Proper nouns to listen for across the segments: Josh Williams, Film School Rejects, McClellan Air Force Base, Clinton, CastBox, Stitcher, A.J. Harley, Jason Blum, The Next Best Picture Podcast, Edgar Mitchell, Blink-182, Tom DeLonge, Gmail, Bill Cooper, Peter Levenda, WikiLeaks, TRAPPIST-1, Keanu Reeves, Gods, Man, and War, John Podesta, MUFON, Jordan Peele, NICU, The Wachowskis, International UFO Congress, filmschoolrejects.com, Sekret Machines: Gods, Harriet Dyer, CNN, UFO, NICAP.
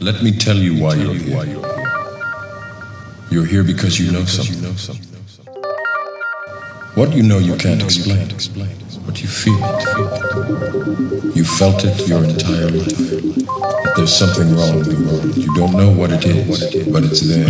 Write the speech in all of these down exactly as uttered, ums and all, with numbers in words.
Let me tell you why you're here. You're here because you know something. What you know you can't explain, but you feel it. You felt it your entire life. There's something wrong with the world. You don't know what it is, but it's there.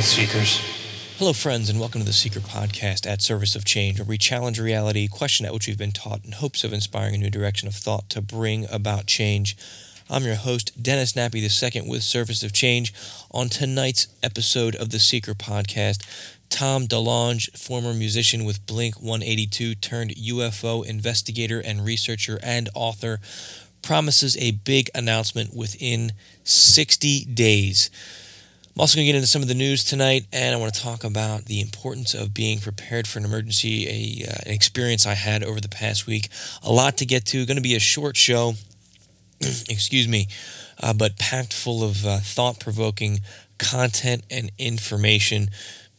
Seekers. Hello, friends, and welcome to the Seeker Podcast at Service of Change, where we challenge reality, question at which we've been taught, in hopes of inspiring a new direction of thought to bring about change. I'm your host, Dennis Nappy the Second, with Service of Change. On tonight's episode of the Seeker Podcast, Tom DeLonge, former musician with Blink one eighty-two, turned U F O investigator and researcher and author, promises a big announcement within sixty days. I'm also going to get into some of the news tonight, and I want to talk about the importance of being prepared for an emergency, a, uh, an experience I had over the past week. A lot to get to. Going to be a short show, excuse me, uh, but packed full of uh, thought-provoking content and information.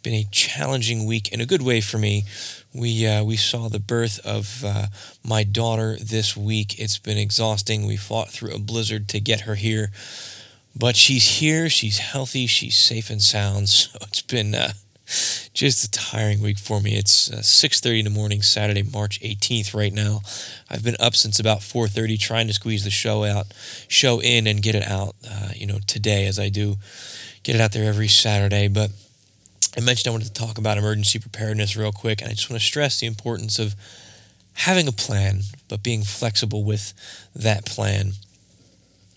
Been a challenging week in a good way for me. We uh, we saw the birth of uh, my daughter this week. It's been exhausting. We fought through a blizzard to get her here. But she's here, she's healthy, she's safe and sound, so it's been uh, just a tiring week for me. It's uh, six thirty in the morning, Saturday, March eighteenth right now. I've been up since about four thirty trying to squeeze the show out, show in and get it out, uh, you know, today as I do. Get it out there every Saturday, but I mentioned I wanted to talk about emergency preparedness real quick, and I just want to stress the importance of having a plan, but being flexible with that plan.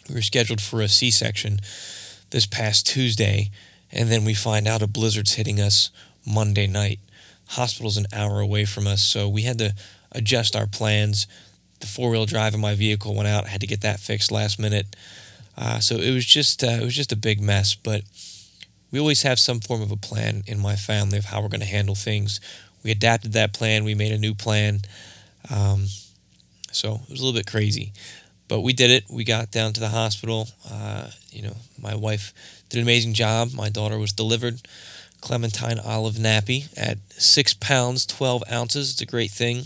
We were scheduled for a C-section this past Tuesday, and then we find out a blizzard's hitting us Monday night. Hospital's an hour away from us, so we had to adjust our plans. The four-wheel drive in my vehicle went out. I had to get that fixed last minute. Uh, so it was just uh, it was just a big mess, but we always have some form of a plan in my family of how we're going to handle things. We adapted that plan. We made a new plan. Um, so it was a little bit crazy. But we did it. We got down to the hospital. Uh, you know, my wife did an amazing job. My daughter was delivered, Clementine Olive Nappy, at six pounds, twelve ounces. It's a great thing.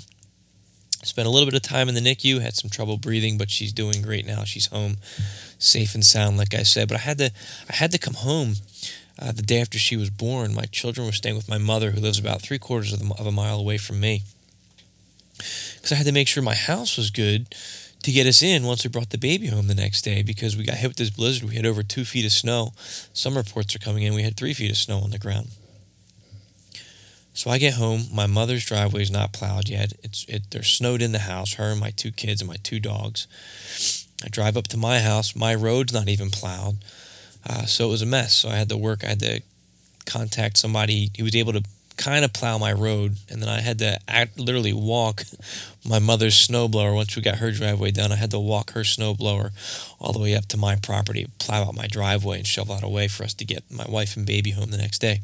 Spent a little bit of time in the N I C U, had some trouble breathing, but she's doing great now. She's home, safe and sound, like I said. But I had to, I had to come home uh, the day after she was born. My children were staying with my mother, who lives about three quarters of, the, of a mile away from me, because I had to make sure my house was good to get us in once we brought the baby home the next day, because we got hit with this blizzard. We had over two feet of snow. Some reports are coming in, we had three feet of snow on the ground. So I get home. My mother's driveway is not plowed yet. It's it, they're snowed in the house, her and my two kids and my two dogs. I drive up to my house. My road's not even plowed. Uh, so it was a mess. So I had to work. I had to contact somebody who was able to kind of plow my road, and then I had to act, literally walk my mother's snowblower. Once we got her driveway done, I had to walk her snowblower all the way up to my property, plow out my driveway, and shovel out a way for us to get my wife and baby home the next day.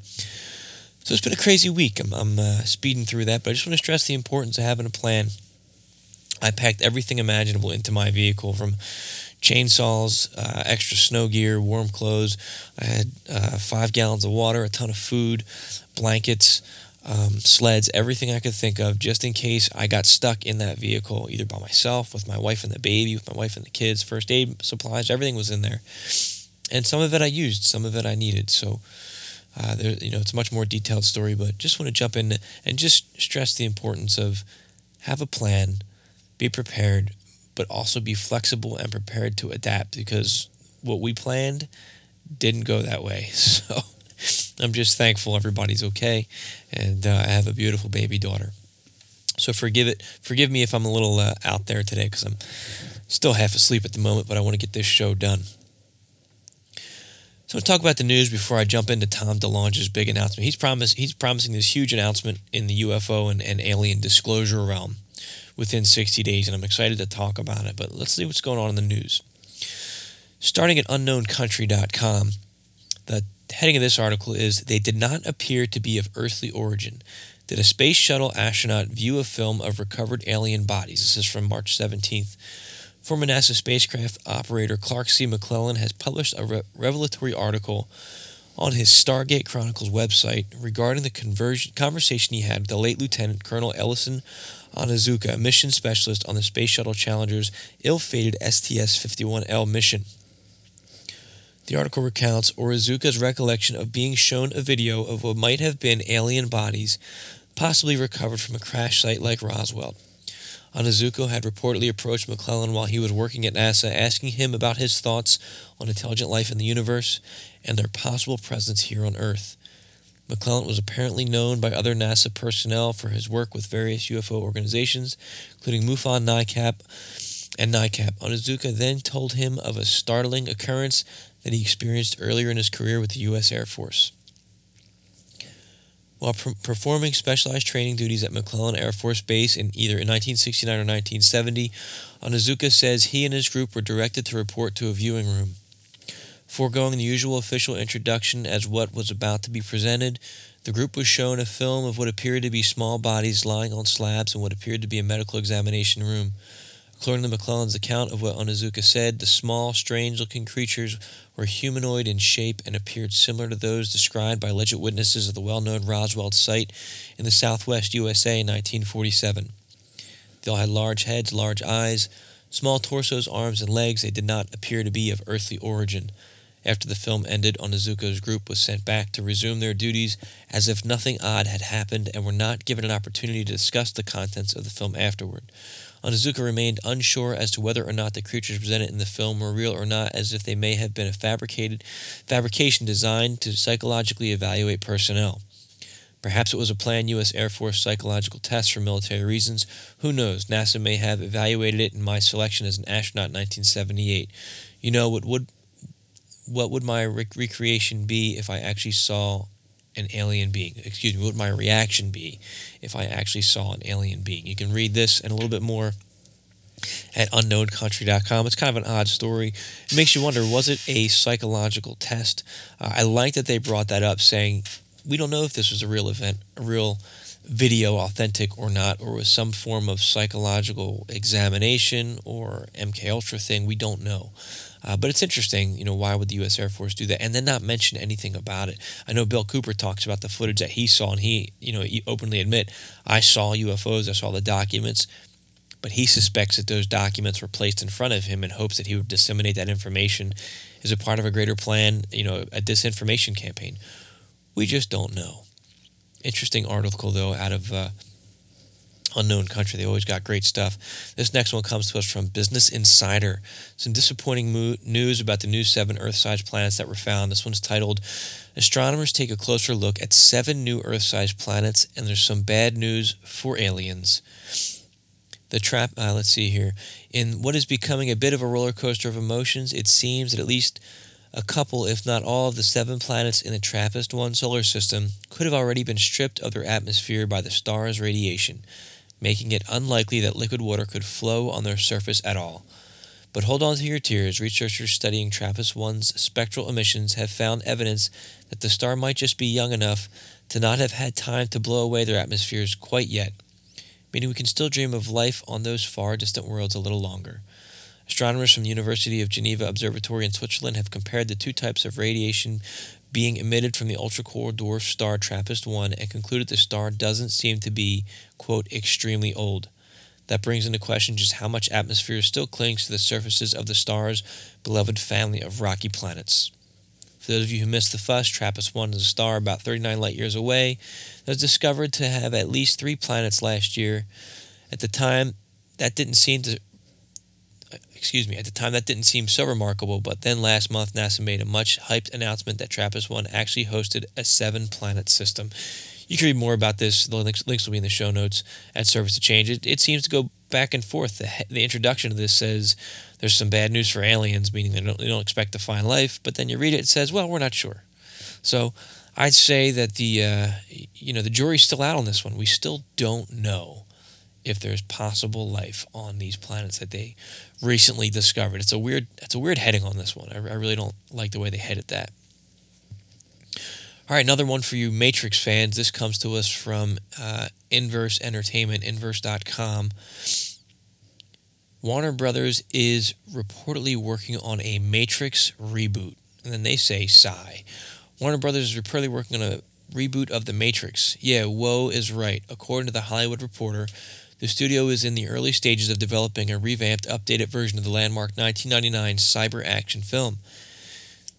So it's been a crazy week. I'm, I'm uh, speeding through that, but I just want to stress the importance of having a plan. I packed everything imaginable into my vehicle, from chainsaws, uh, extra snow gear, warm clothes. I had uh, five gallons of water, a ton of food, blankets, um, sleds, everything I could think of, just in case I got stuck in that vehicle, either by myself, with my wife and the baby, with my wife and the kids. First aid supplies, everything was in there. And some of it I used, some of it I needed. So, uh, there, you know, it's a much more detailed story, but just want to jump in and just stress the importance of have a plan, be prepared, but also be flexible and prepared to adapt, because what we planned didn't go that way. So I'm just thankful everybody's okay, and uh, I have a beautiful baby daughter. So forgive it, forgive me if I'm a little uh, out there today, because I'm still half asleep at the moment, but I want to get this show done. So to talk about the news before I jump into Tom DeLonge's big announcement. He's promised he's promising this huge announcement in the U F O and, and alien disclosure realm within sixty days, and I'm excited to talk about it. But let's see what's going on in the news. Starting at unknown country dot com, the heading of this article is, "They did not appear to be of earthly origin. Did a space shuttle astronaut view a film of recovered alien bodies?" This is from March seventeenth. Former NASA spacecraft operator Clark C. McClellan has published a re- revelatory article on his Stargate Chronicles website regarding the conversion, conversation he had with the late Lieutenant Colonel Ellison Onizuka, a mission specialist on the Space Shuttle Challenger's ill-fated S T S fifty-one L mission. The article recounts Onizuka's recollection of being shown a video of what might have been alien bodies, possibly recovered from a crash site like Roswell. Onizuka had reportedly approached McClellan while he was working at NASA, asking him about his thoughts on intelligent life in the universe and their possible presence here on Earth. McClellan was apparently known by other NASA personnel for his work with various U F O organizations, including MUFON, NICAP, and NICAP. Onizuka then told him of a startling occurrence that he experienced earlier in his career with the U S Air Force. While pre- performing specialized training duties at McClellan Air Force Base in either in nineteen sixty-nine or nineteen seventy, Onizuka says he and his group were directed to report to a viewing room. Foregoing the usual official introduction as what was about to be presented, the group was shown a film of what appeared to be small bodies lying on slabs in what appeared to be a medical examination room. According to McClellan's account of what Onizuka said, the small, strange-looking creatures were humanoid in shape and appeared similar to those described by alleged witnesses of the well-known Roswell site in the southwest U S A in nineteen forty-seven. They all had large heads, large eyes, small torsos, arms, and legs. They did not appear to be of earthly origin. After the film ended, Onizuka's group was sent back to resume their duties as if nothing odd had happened and were not given an opportunity to discuss the contents of the film afterward. Onizuka remained unsure as to whether or not the creatures presented in the film were real or not, as if they may have been a fabricated fabrication designed to psychologically evaluate personnel. Perhaps it was a planned U S Air Force psychological test for military reasons. Who knows? NASA may have evaluated it in my selection as an astronaut in nineteen seventy-eight. You know, what would what would my rec- recreation be if I actually saw an alien being? Excuse me, what would my reaction be if I actually saw an alien being? You can read this and a little bit more at unknown country dot com. It's kind of an odd story. It makes you wonder, was it a psychological test? Uh, I like that they brought that up, saying, we don't know if this was a real event, a real video, authentic or not, or was some form of psychological examination or M K Ultra thing. We don't know. Uh, but it's interesting, you know, why would the U S Air Force do that and then not mention anything about it? I know Bill Cooper talks about the footage that he saw, and he, you know, he openly admit, I saw U F Os, I saw the documents, but he suspects that those documents were placed in front of him in hopes that he would disseminate that information as a part of a greater plan, you know, a disinformation campaign. We just don't know. Interesting article, though, out of uh, Unknown Country. They always got great stuff. This next one comes to us from Business Insider. Some disappointing mo- news about the new seven Earth-sized planets that were found. This one's titled, "Astronomers Take a Closer Look at Seven New Earth-Sized Planets, and There's Some Bad News for Aliens." The trap, uh, let's see here. In what is becoming a bit of a roller coaster of emotions, it seems that at least a couple, if not all, of the seven planets in the TRAPPIST one solar system could have already been stripped of their atmosphere by the star's radiation, making it unlikely that liquid water could flow on their surface at all. But hold on to your tears. Researchers studying TRAPPIST one's spectral emissions have found evidence that the star might just be young enough to not have had time to blow away their atmospheres quite yet, meaning we can still dream of life on those far distant worlds a little longer. Astronomers from the University of Geneva Observatory in Switzerland have compared the two types of radiation being emitted from the ultra-core dwarf star TRAPPIST one and concluded the star doesn't seem to be, quote, extremely old. That brings into question just how much atmosphere still clings to the surfaces of the star's beloved family of rocky planets. For those of you who missed the fuss, TRAPPIST one is a star about thirty-nine light years away that was discovered to have at least three planets last year. At the time, that didn't seem to Excuse me. At the time, that didn't seem so remarkable, but then last month, NASA made a much-hyped announcement that TRAPPIST one actually hosted a seven-planet system. You can read more about this. The links, links will be in the show notes at Service to Change. It, it seems to go back and forth. The, the introduction to this says there's some bad news for aliens, meaning they don't, they don't expect to find life, but then you read it, it says, well, we're not sure. So I'd say that the uh, you know the jury's still out on this one. We still don't know if there's possible life on these planets that they recently discovered. It's a weird it's a weird heading on this one. I, I really don't like the way they headed that. All right, another one for you Matrix fans. This comes to us from uh, Inverse Entertainment, inverse dot com. Warner Brothers is reportedly working on a Matrix reboot. And then they say, sigh. Warner Brothers is reportedly working on a reboot of The Matrix. Yeah, woe is right. According to The Hollywood Reporter, the studio is in the early stages of developing a revamped, updated version of the landmark nineteen ninety-nine cyber action film.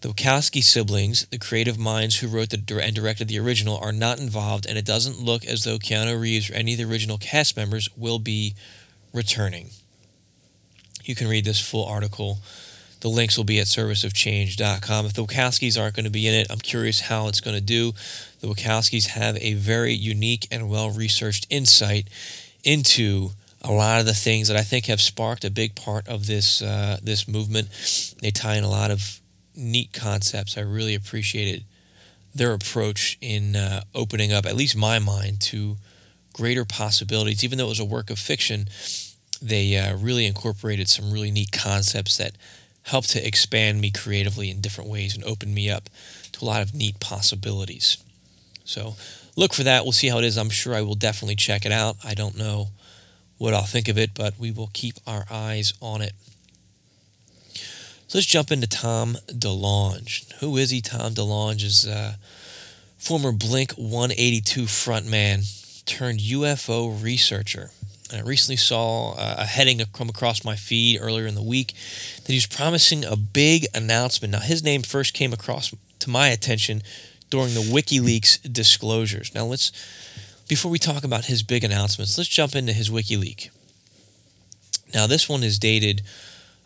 The Wachowski siblings, the creative minds who wrote the, and directed the original, are not involved, and it doesn't look as though Keanu Reeves or any of the original cast members will be returning. You can read this full article. The links will be at service of change dot com. If the Wachowskis aren't going to be in it, I'm curious how it's going to do. The Wachowskis have a very unique and well-researched insight into a lot of the things that I think have sparked a big part of this uh, this movement. They tie in a lot of neat concepts. I really appreciated their approach in uh, opening up, at least my mind, to greater possibilities. Even though it was a work of fiction, they uh, really incorporated some really neat concepts that helped to expand me creatively in different ways and open me up to a lot of neat possibilities. So look for that. We'll see how it is. I'm sure I will definitely check it out. I don't know what I'll think of it, but we will keep our eyes on it. So let's jump into Tom DeLonge. Who is he? Tom DeLonge is a former Blink one eighty-two frontman turned U F O researcher. I recently saw a heading come across my feed earlier in the week that he was promising a big announcement. Now, his name first came across to my attention during the WikiLeaks disclosures. Now, let's before we talk about his big announcements, let's jump into his WikiLeaks. Now, this one is dated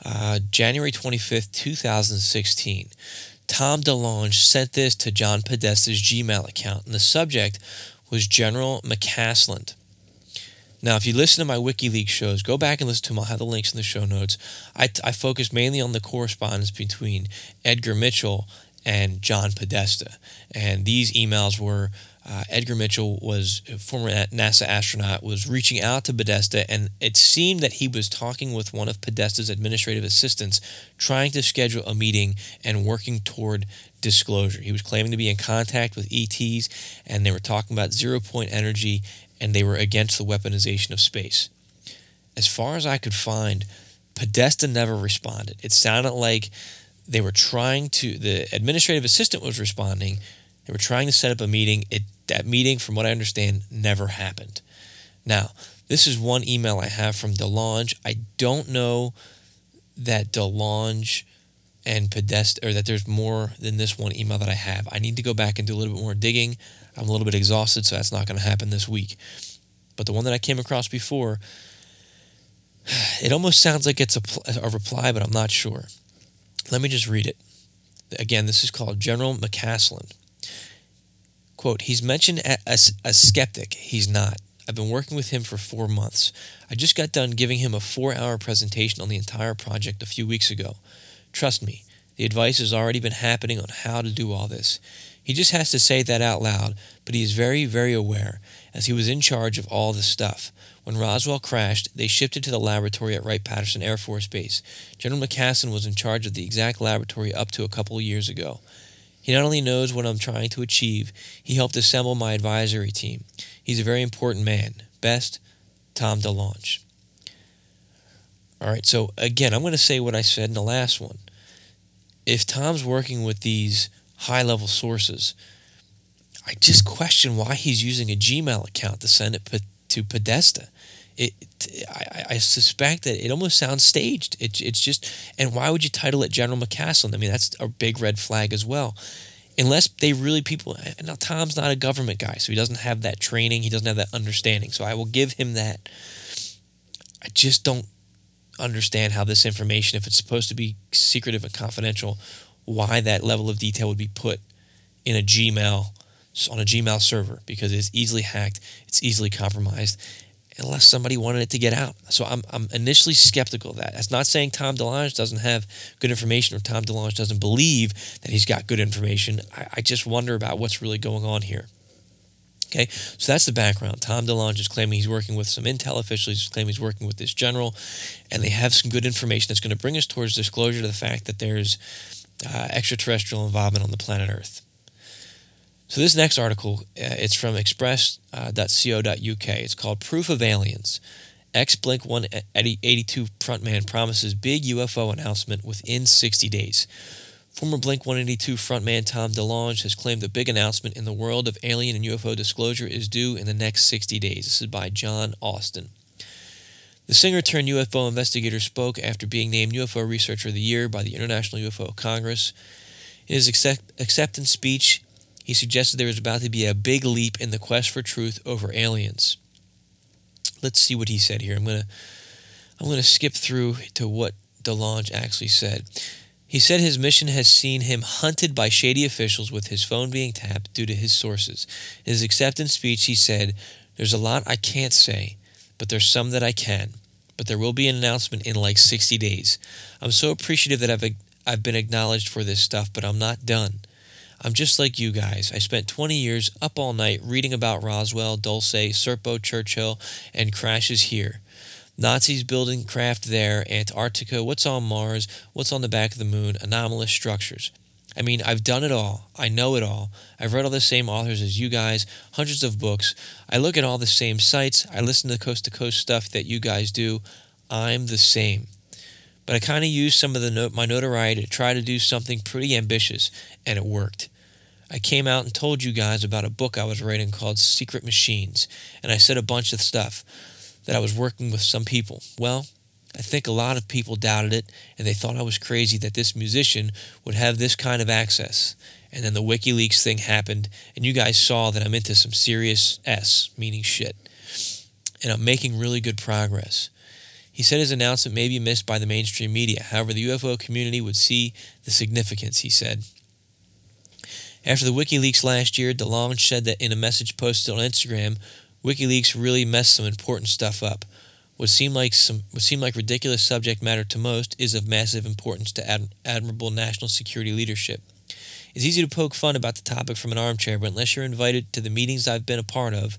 uh, January twenty-fifth, two thousand sixteen. Tom DeLonge sent this to John Podesta's Gmail account, and the subject was General McCasland. Now, if you listen to my WikiLeaks shows, go back and listen to them. I'll have the links in the show notes. I, I focus mainly on the correspondence between Edgar Mitchell and John Podesta. And these emails were uh, Edgar Mitchell, was a former NASA astronaut, was reaching out to Podesta, and it seemed that he was talking with one of Podesta's administrative assistants, trying to schedule a meeting and working toward disclosure. He was claiming to be in contact with E Ts, and they were talking about zero-point energy, and they were against the weaponization of space. As far as I could find, Podesta never responded. It sounded like they were trying to, the administrative assistant was responding, they were trying to set up a meeting. It, that meeting, from what I understand, never happened. Now, this is one email I have from DeLonge. I don't know that DeLonge and Podesta, or that there's more than this one email that I have. I need to go back and do a little bit more digging. I'm a little bit exhausted, so that's not going to happen this week. But the one that I came across before, it almost sounds like it's a, a reply, but I'm not sure. Let me just read it. Again, this is called General McCasland. Quote, he's mentioned as a skeptic. He's not. I've been working with him for four months. I just got done giving him a four-hour presentation on the entire project a few weeks ago. Trust me, the advice has already been happening on how to do all this. He just has to say that out loud, but he is very, very aware, as he was in charge of all the stuff. When Roswell crashed, they shifted to the laboratory at Wright-Patterson Air Force Base. General McCasland was in charge of the exact laboratory up to a couple of years ago. He not only knows what I'm trying to achieve, he helped assemble my advisory team. He's a very important man. Best, Tom DeLonge. All right, so again, I'm going to say what I said in the last one. If Tom's working with these high-level sources, I just question why he's using a Gmail account to send it to Podesta. It, I, I suspect that it almost sounds staged. It, it's just, and why would you title it General McCasland? I mean, that's a big red flag as well. Unless they really people, now Tom's not a government guy, so he doesn't have that training, he doesn't have that understanding, so I will give him that. I just don't understand how this information, if it's supposed to be secretive and confidential, why that level of detail would be put in a Gmail, on a Gmail server, because it's easily hacked, it's easily compromised, unless somebody wanted it to get out. So I'm I'm initially skeptical of that. That's not saying Tom DeLonge doesn't have good information or Tom DeLonge doesn't believe that he's got good information. I, I just wonder about what's really going on here. Okay, so that's the background. Tom DeLonge is claiming he's working with some intel officials. He's claiming he's working with this general, and they have some good information that's going to bring us towards disclosure to the fact that there's uh, extraterrestrial involvement on the planet Earth. So this next article, uh, it's from express dot co dot U K. It's called Proof of Aliens. Ex-Blink one eighty-two frontman promises big U F O announcement within sixty days. Former Blink one eighty-two frontman Tom DeLonge has claimed a big announcement in the world of alien and U F O disclosure is due in the next sixty days. This is by John Austin. The singer-turned-U F O investigator spoke after being named U F O Researcher of the Year by the International U F O Congress. In his accept- acceptance speech, he suggested there was about to be a big leap in the quest for truth over aliens. Let's see what he said here. I'm going to I'm going to skip through to what DeLonge actually said. He said his mission has seen him hunted by shady officials with his phone being tapped due to his sources. In his acceptance speech, he said, "There's a lot I can't say, but there's some that I can. But there will be an announcement in like sixty days. I'm so appreciative that I've I've been acknowledged for this stuff, but I'm not done. I'm just like you guys. I spent twenty years up all night reading about Roswell, Dulce, Serpo, Churchill, and crashes here. Nazis building craft there, Antarctica, what's on Mars, what's on the back of the moon, anomalous structures. I mean, I've done it all. I know it all. I've read all the same authors as you guys, hundreds of books. I look at all the same sites. I listen to the coast-to-coast stuff that you guys do. I'm the same. But I kind of used some of the no- my notoriety to try to do something pretty ambitious, and it worked. I came out and told you guys about a book I was writing called Sekret Machines, and I said a bunch of stuff that I was working with some people. Well, I think a lot of people doubted it, and they thought I was crazy that this musician would have this kind of access. And then the WikiLeaks thing happened, and you guys saw that I'm into some serious S, meaning shit. And I'm making really good progress." He said his announcement may be missed by the mainstream media. However, the U F O community would see the significance, he said. After the WikiLeaks last year, DeLonge said that in a message posted on Instagram, WikiLeaks really messed some important stuff up. What seemed like some, what seemed like ridiculous subject matter to most is of massive importance to ad- admirable national security leadership. It's easy to poke fun about the topic from an armchair, but unless you're invited to the meetings I've been a part of,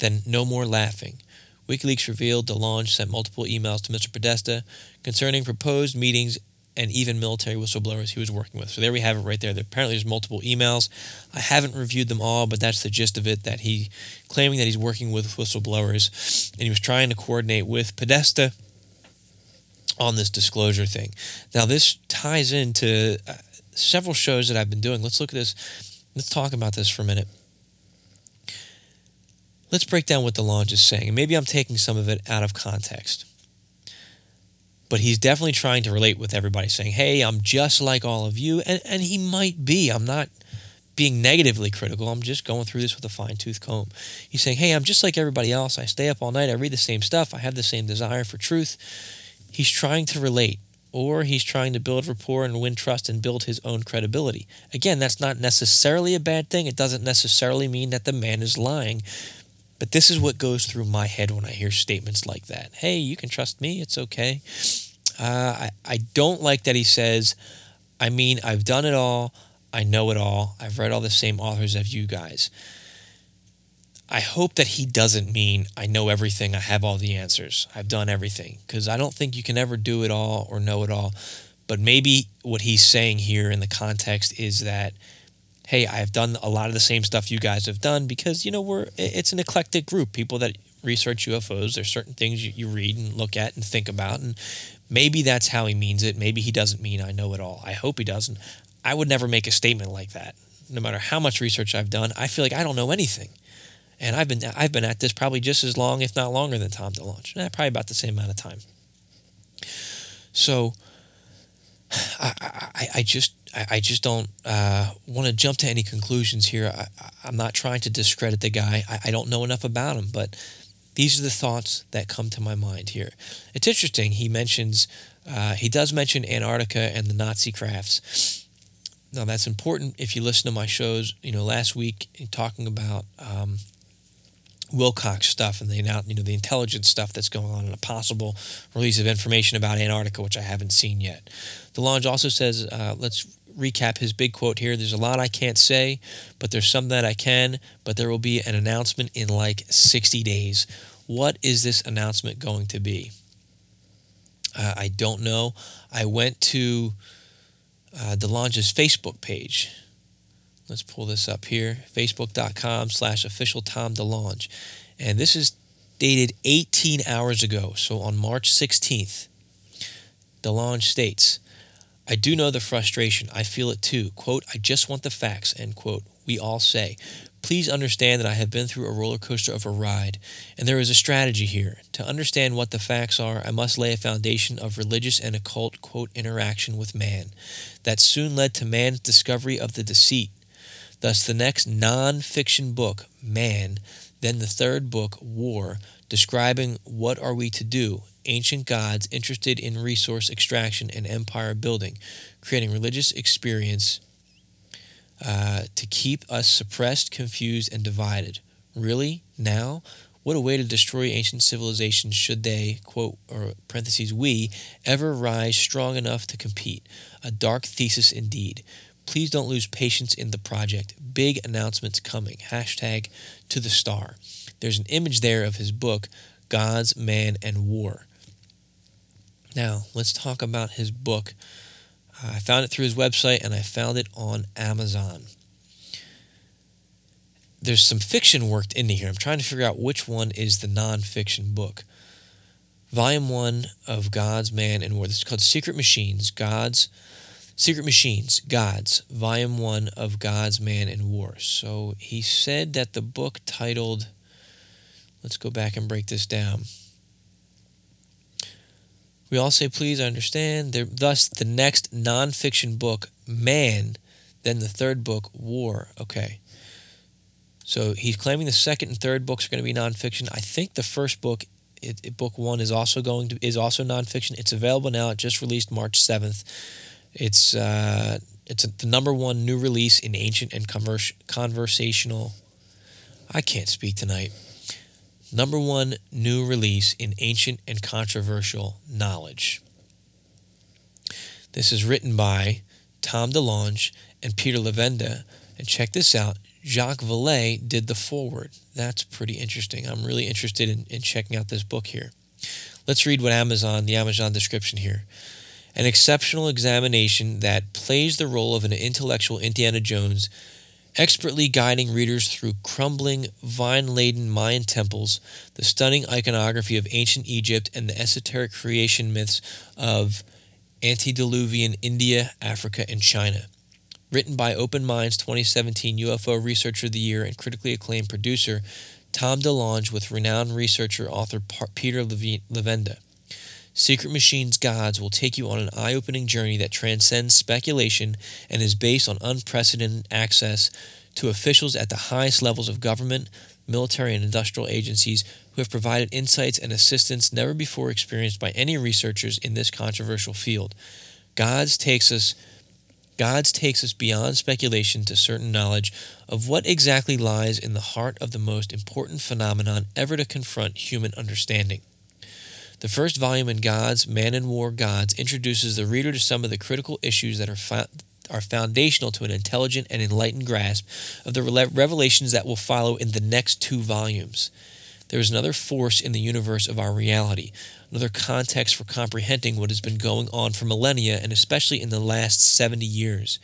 then no more laughing. WikiLeaks revealed DeLonge sent multiple emails to Mister Podesta concerning proposed meetings and even military whistleblowers he was working with. So there we have it right there. There apparently there's multiple emails. I haven't reviewed them all, but that's the gist of it, that he claiming that he's working with whistleblowers and he was trying to coordinate with Podesta on this disclosure thing. Now this ties into uh, several shows that I've been doing. Let's look at this. Let's talk about this for a minute. Let's break down what DeLonge is saying. And maybe I'm taking some of it out of context. But he's definitely trying to relate with everybody, saying, hey, I'm just like all of you. And, and he might be. I'm not being negatively critical. I'm just going through this with a fine-tooth comb. He's saying, hey, I'm just like everybody else. I stay up all night. I read the same stuff. I have the same desire for truth. He's trying to relate. Or he's trying to build rapport and win trust and build his own credibility. Again, that's not necessarily a bad thing. It doesn't necessarily mean that the man is lying. But this is what goes through my head when I hear statements like that. Hey, you can trust me. It's okay. Uh, I, I don't like that he says, I mean, I've done it all. I know it all. I've read all the same authors as you guys. I hope that he doesn't mean I know everything. I have all the answers. I've done everything. Because I don't think you can ever do it all or know it all. But maybe what he's saying here in the context is that, hey, I've done a lot of the same stuff you guys have done because, you know, we're it's an eclectic group. People that research U F Os, there's certain things you, you read and look at and think about, and maybe that's how he means it. Maybe he doesn't mean I know it all. I hope he doesn't. I would never make a statement like that. No matter how much research I've done, I feel like I don't know anything. And I've been I've been at this probably just as long, if not longer, than Tom DeLonge. Eh, probably about the same amount of time. So I, I, I just... I just don't uh, want to jump to any conclusions here. I, I'm not trying to discredit the guy. I, I don't know enough about him, but These are the thoughts that come to my mind here. It's interesting. He mentions, uh, he does mention Antarctica and the Nazi crafts. Now, that's important if you listen to my shows. You know, last week, talking about um, Wilcox stuff and the, you know, the intelligence stuff that's going on and a possible release of information about Antarctica, which I haven't seen yet. DeLonge also says, uh, let's recap his big quote here. There's a lot I can't say, but there's some that I can, but there will be an announcement in like sixty days. What is this announcement going to be? Uh, I don't know. I went to uh, DeLonge's Facebook page. Let's pull this up here. Facebook.com slash official Tom DeLonge. And this is dated eighteen hours ago. So on March sixteenth, DeLonge states, I do know the frustration. I feel it too. Quote, I just want the facts, end quote. We all say. Please understand that I have been through a roller coaster of a ride, and there is a strategy here. To understand what the facts are, I must lay a foundation of religious and occult, quote, interaction with man. That soon led to man's discovery of the deceit. Thus, the next non-fiction book, Man, then the third book, War, describing what are we to do, ancient gods interested in resource extraction and empire building, creating religious experience Uh, to keep us suppressed, confused, and divided. Really? Now? What a way to destroy ancient civilizations should they, quote, or parentheses, we, ever rise strong enough to compete. A dark thesis indeed. Please don't lose patience in the project. Big announcements coming. Hashtag to the star. There's an image there of his book, Gods, Man, and War. Now, let's talk about his book. I found it through his website, and I found it on Amazon. There's some fiction worked into here. I'm trying to figure out which one is the nonfiction book. Volume one of Gods, Man, and War. This is called Sekret Machines, Gods. Sekret Machines, Gods. Volume one of Gods, Man, and War. So he said that the book titled... Let's go back and break this down. We all say, please, I understand. There, thus, the next nonfiction book, Man, then the third book, War. Okay. So he's claiming the second and third books are going to be nonfiction. I think the first book, it, it, book one, is also going to is also nonfiction. It's available now. It just released March seventh. It's uh, it's the number one new release in ancient and converse, conversational. I can't speak tonight. Number one new release in ancient and controversial knowledge. This is written by Tom DeLonge and Peter Levenda. And check this out. Jacques Vallée did the foreword. That's pretty interesting. I'm really interested in, in checking out this book here. Let's read what Amazon, the Amazon description here. An exceptional examination that plays the role of an intellectual Indiana Jones, expertly guiding readers through crumbling, vine-laden Mayan temples, the stunning iconography of ancient Egypt, and the esoteric creation myths of antediluvian India, Africa, and China. Written by Open Minds twenty seventeen U F O Researcher of the Year and critically acclaimed producer Tom DeLonge with renowned researcher author Peter Levenda. Sekret Machines Gods will take you on an eye-opening journey that transcends speculation and is based on unprecedented access to officials at the highest levels of government, military, and industrial agencies who have provided insights and assistance never before experienced by any researchers in this controversial field. Gods takes us, Gods takes us beyond speculation to certain knowledge of what exactly lies in the heart of the most important phenomenon ever to confront human understanding. The first volume in Gods, Man and War, Gods introduces the reader to some of the critical issues that are fo- are foundational to an intelligent and enlightened grasp of the re- revelations that will follow in the next two volumes. There is another force in the universe of our reality, another context for comprehending what has been going on for millennia and especially in the last seventy years.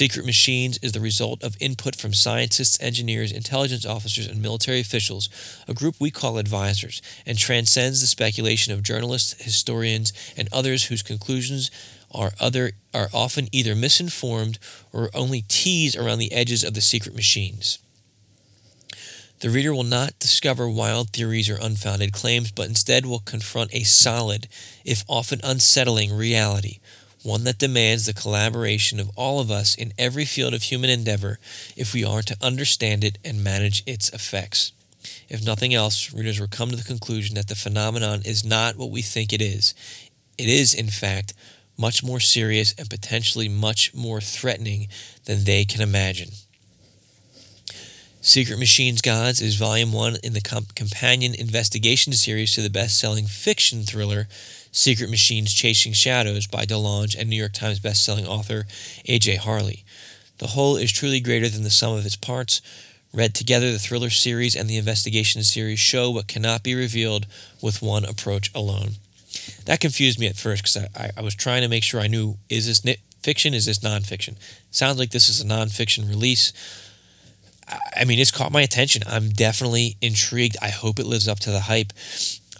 Sekret Machines is the result of input from scientists, engineers, intelligence officers, and military officials, a group we call advisors, and transcends the speculation of journalists, historians, and others whose conclusions are other are often either misinformed or only teased around the edges of the Sekret Machines. The reader will not discover wild theories or unfounded claims, but instead will confront a solid, if often unsettling, reality. One that demands the collaboration of all of us in every field of human endeavor if we are to understand it and manage its effects. If nothing else, readers will come to the conclusion that the phenomenon is not what we think it is. It is, in fact, much more serious and potentially much more threatening than they can imagine. Sekret Machines: Gods is Volume one in the comp- companion investigation series to the best-selling fiction thriller Sekret Machines: Chasing Shadows by DeLonge and New York Times best-selling author A J Harley. The whole is truly greater than the sum of its parts. Read together, the thriller series and the investigation series show what cannot be revealed with one approach alone. That confused me at first because I, I, I was trying to make sure I knew, is this nit- fiction, is this nonfiction? Sounds like this is a nonfiction release. I mean, it's caught my attention. I'm definitely intrigued. I hope it lives up to the hype.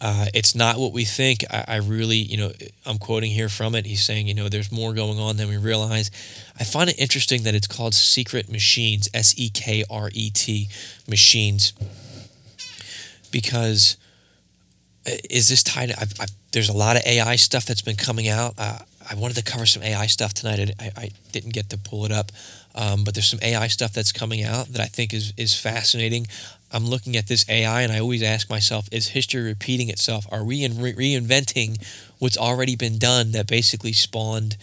Uh, it's not what we think. I, I really, you know, I'm quoting here from it. He's saying, you know, there's more going on than we realize. I find it interesting that it's called Sekret Machines, S E K R E T, Machines, because is this tied? I've, I've, there's a lot of A I stuff that's been coming out. Uh, I wanted to cover some A I stuff tonight. I, I didn't get to pull it up. Um, but there's some A I stuff that's coming out that I think is, is fascinating. I'm looking at this A I and I always ask myself, is history repeating itself? Are we in re- reinventing what's already been done that basically spawned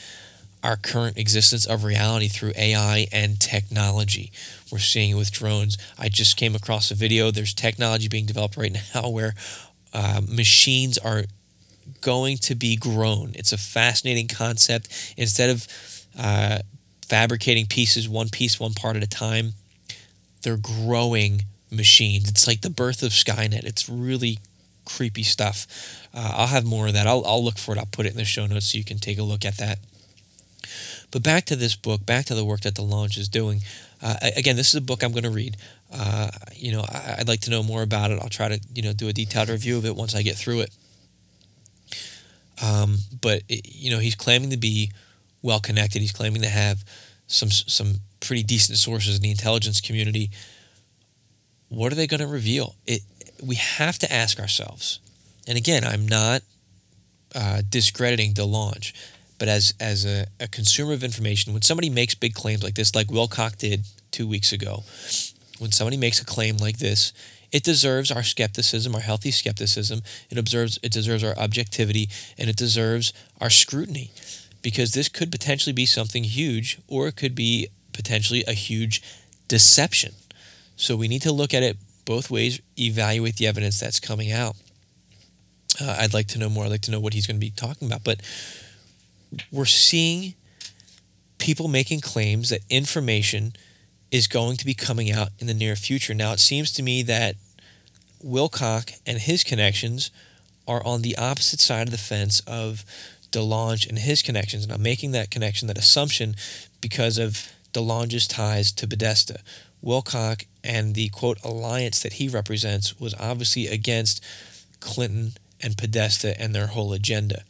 our current existence of reality through A I and technology? We're seeing it with drones. I just came across a video. There's technology being developed right now where uh, machines are going to be grown. It's a fascinating concept. Instead of... Uh, fabricating pieces, one piece, one part at a time, they're growing machines. It's like the birth of Skynet. It's really creepy stuff. Uh, I'll have more of that. I'll, I'll look for it. I'll put it in the show notes so you can take a look at that. But back to this book, back to the work that DeLonge is doing. Uh, again, this is a book I'm going to read. Uh, you know, I, I'd like to know more about it. I'll try to, you know, do a detailed review of it once I get through it. Um, but, it, you know, he's claiming to be well connected. He's claiming to have some some pretty decent sources in the intelligence community. What are they going to reveal? It we have to ask ourselves. And again, I'm not uh, discrediting DeLonge, but as as a, a consumer of information, when somebody makes big claims like this, like Wilcock did two weeks ago, when somebody makes a claim like this, it deserves our skepticism, our healthy skepticism. It observes it deserves our objectivity, and it deserves our scrutiny. Because this could potentially be something huge, or it could be potentially a huge deception. So we need to look at it both ways, evaluate the evidence that's coming out. Uh, I'd like to know more. I'd like to know what he's going to be talking about. But we're seeing people making claims that information is going to be coming out in the near future. Now, it seems to me that Wilcock and his connections are on the opposite side of the fence of DeLonge and his connections, and I'm making that connection, that assumption, because of DeLonge's ties to Podesta. Wilcock and the, quote, alliance that he represents was obviously against Clinton and Podesta and their whole agenda.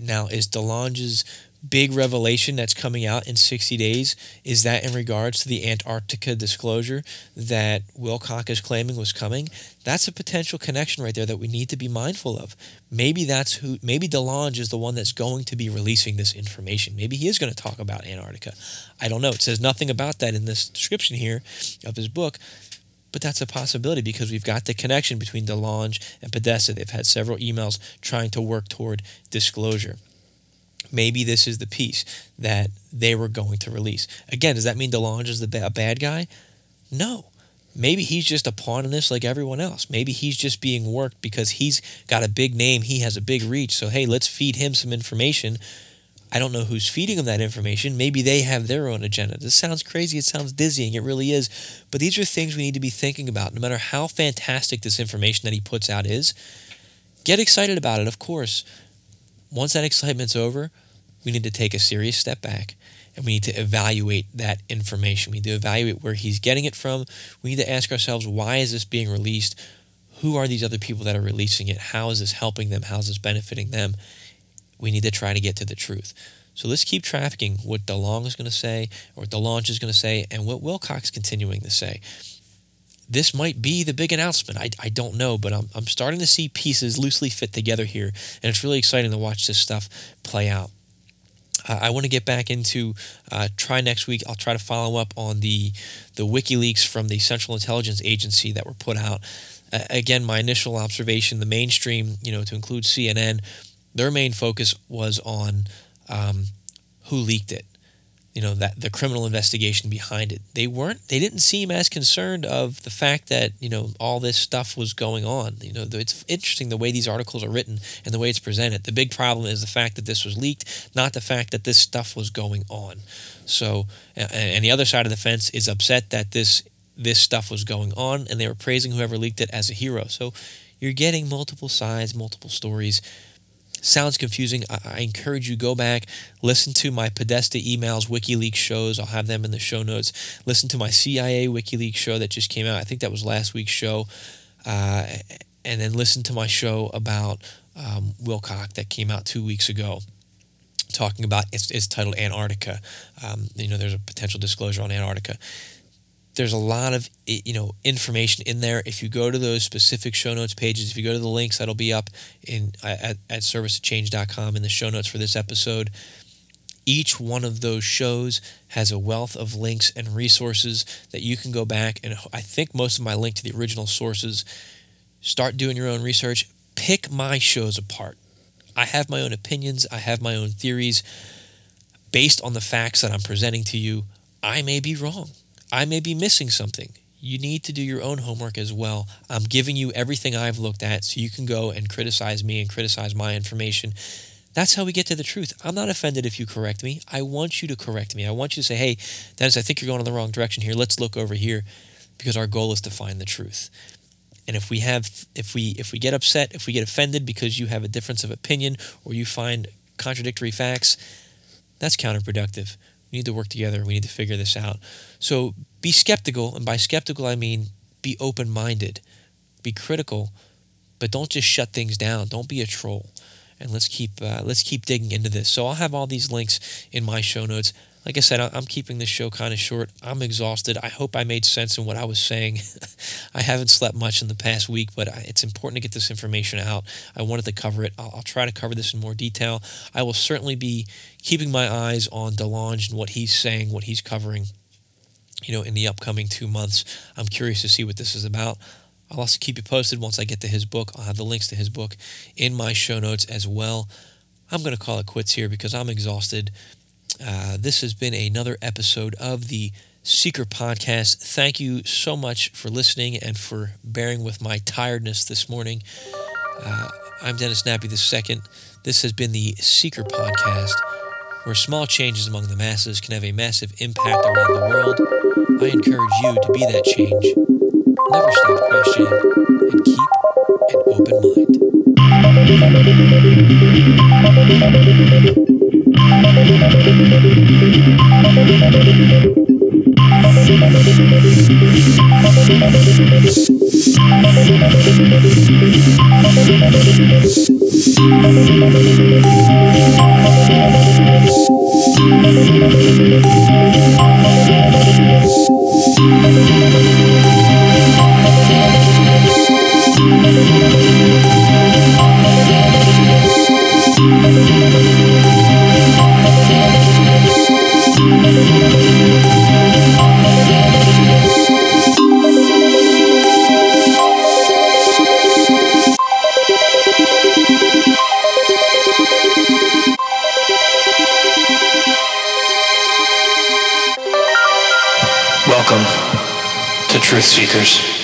Now, is DeLonge's big revelation that's coming out in sixty days, is that in regards to the Antarctica disclosure that Wilcock is claiming was coming? That's a potential connection right there that we need to be mindful of. Maybe that's who, maybe DeLonge is the one that's going to be releasing this information. Maybe he is going to talk about Antarctica. I don't know. It says nothing about that in this description here of his book, but that's a possibility because we've got the connection between DeLonge and Podesta. They've had several emails trying to work toward disclosure. Maybe this is the piece that they were going to release. Again, does that mean DeLonge is the ba- a bad guy? No. Maybe he's just a pawn in this like everyone else. Maybe he's just being worked because he's got a big name. He has a big reach. So, hey, let's feed him some information. I don't know who's feeding him that information. Maybe they have their own agenda. This sounds crazy. It sounds dizzying. It really is. But these are things we need to be thinking about. No matter how fantastic this information that he puts out is, get excited about it, of course. Once that excitement's over, we need to take a serious step back and we need to evaluate that information. We need to evaluate where he's getting it from. We need to ask ourselves, why is this being released? Who are these other people that are releasing it? How is this helping them? How is this benefiting them? We need to try to get to the truth. So let's keep trafficking what DeLonge is going to say, or what DeLonge is going to say, and what Wilcock's continuing to say. This might be the big announcement. I, I don't know, but I'm I'm starting to see pieces loosely fit together here, and it's really exciting to watch this stuff play out. Uh, I want to get back into, uh, try next week, I'll try to follow up on the, the WikiLeaks from the Central Intelligence Agency that were put out. uh, again, my initial observation, the mainstream, you know, to include C N N, their main focus was on um, who leaked it, you know, that the criminal investigation behind it. They weren't, they didn't seem as concerned of the fact that, you know, all this stuff was going on. You know, it's interesting the way these articles are written and the way it's presented. The big problem is the fact that this was leaked, not the fact that this stuff was going on. So, and the other side of the fence is upset that this this stuff was going on, and they were praising whoever leaked it as a hero. So you're getting multiple sides, multiple stories. Sounds confusing. I, I encourage you, go back, listen to my Podesta emails, WikiLeaks shows. I'll have them in the show notes. Listen to my C I A WikiLeaks show that just came out. I think that was last week's show. Uh, and then listen to my show about um, Wilcock that came out two weeks ago, talking about, it's, it's titled Antarctica. Um, you know, there's a potential disclosure on Antarctica. There's a lot of, you know, information in there. If you go to those specific show notes pages, if you go to the links that'll be up in at, at service of change dot com in the show notes for this episode, each one of those shows has a wealth of links and resources that you can go back, and I think most of my link to the original sources. Start doing your own research. Pick my shows apart. I have my own opinions. I have my own theories. Based on the facts that I'm presenting to you, I may be wrong. I may be missing something. You need to do your own homework as well. I'm giving you everything I've looked at so you can go and criticize me and criticize my information. That's how we get to the truth. I'm not offended if you correct me. I want you to correct me. I want you to say, hey, Dennis, I think you're going in the wrong direction here. Let's look over here, because our goal is to find the truth. And if we have, if we, if we get upset, if we get offended because you have a difference of opinion or you find contradictory facts, that's counterproductive. We need to work together. We need to figure this out. So be skeptical, and by skeptical I mean be open-minded, be critical, but don't just shut things down. Don't be a troll. And let's keep uh, let's keep digging into this. So I'll have all these links in my show notes. Like I said, I'm keeping this show kind of short. I'm exhausted. I hope I made sense in what I was saying. I haven't slept much in the past week, but it's important to get this information out. I wanted to cover it. I'll, I'll try to cover this in more detail. I will certainly be keeping my eyes on DeLonge and what he's saying, what he's covering, you know, in the upcoming two months. I'm curious to see what this is about. I'll also keep you posted once I get to his book. I'll have the links to his book in my show notes as well. I'm going to call it quits here because I'm exhausted. Uh, this has been another episode of the Secret Podcast. Thank you so much for listening and for bearing with my tiredness this morning. Uh, I'm Dennis Nappy the second. This has been the Secret Podcast, where small changes among the masses can have a massive impact around the world. I encourage you to be that change. Never stop questioning and keep an open mind. Welcome to Truth Seekers.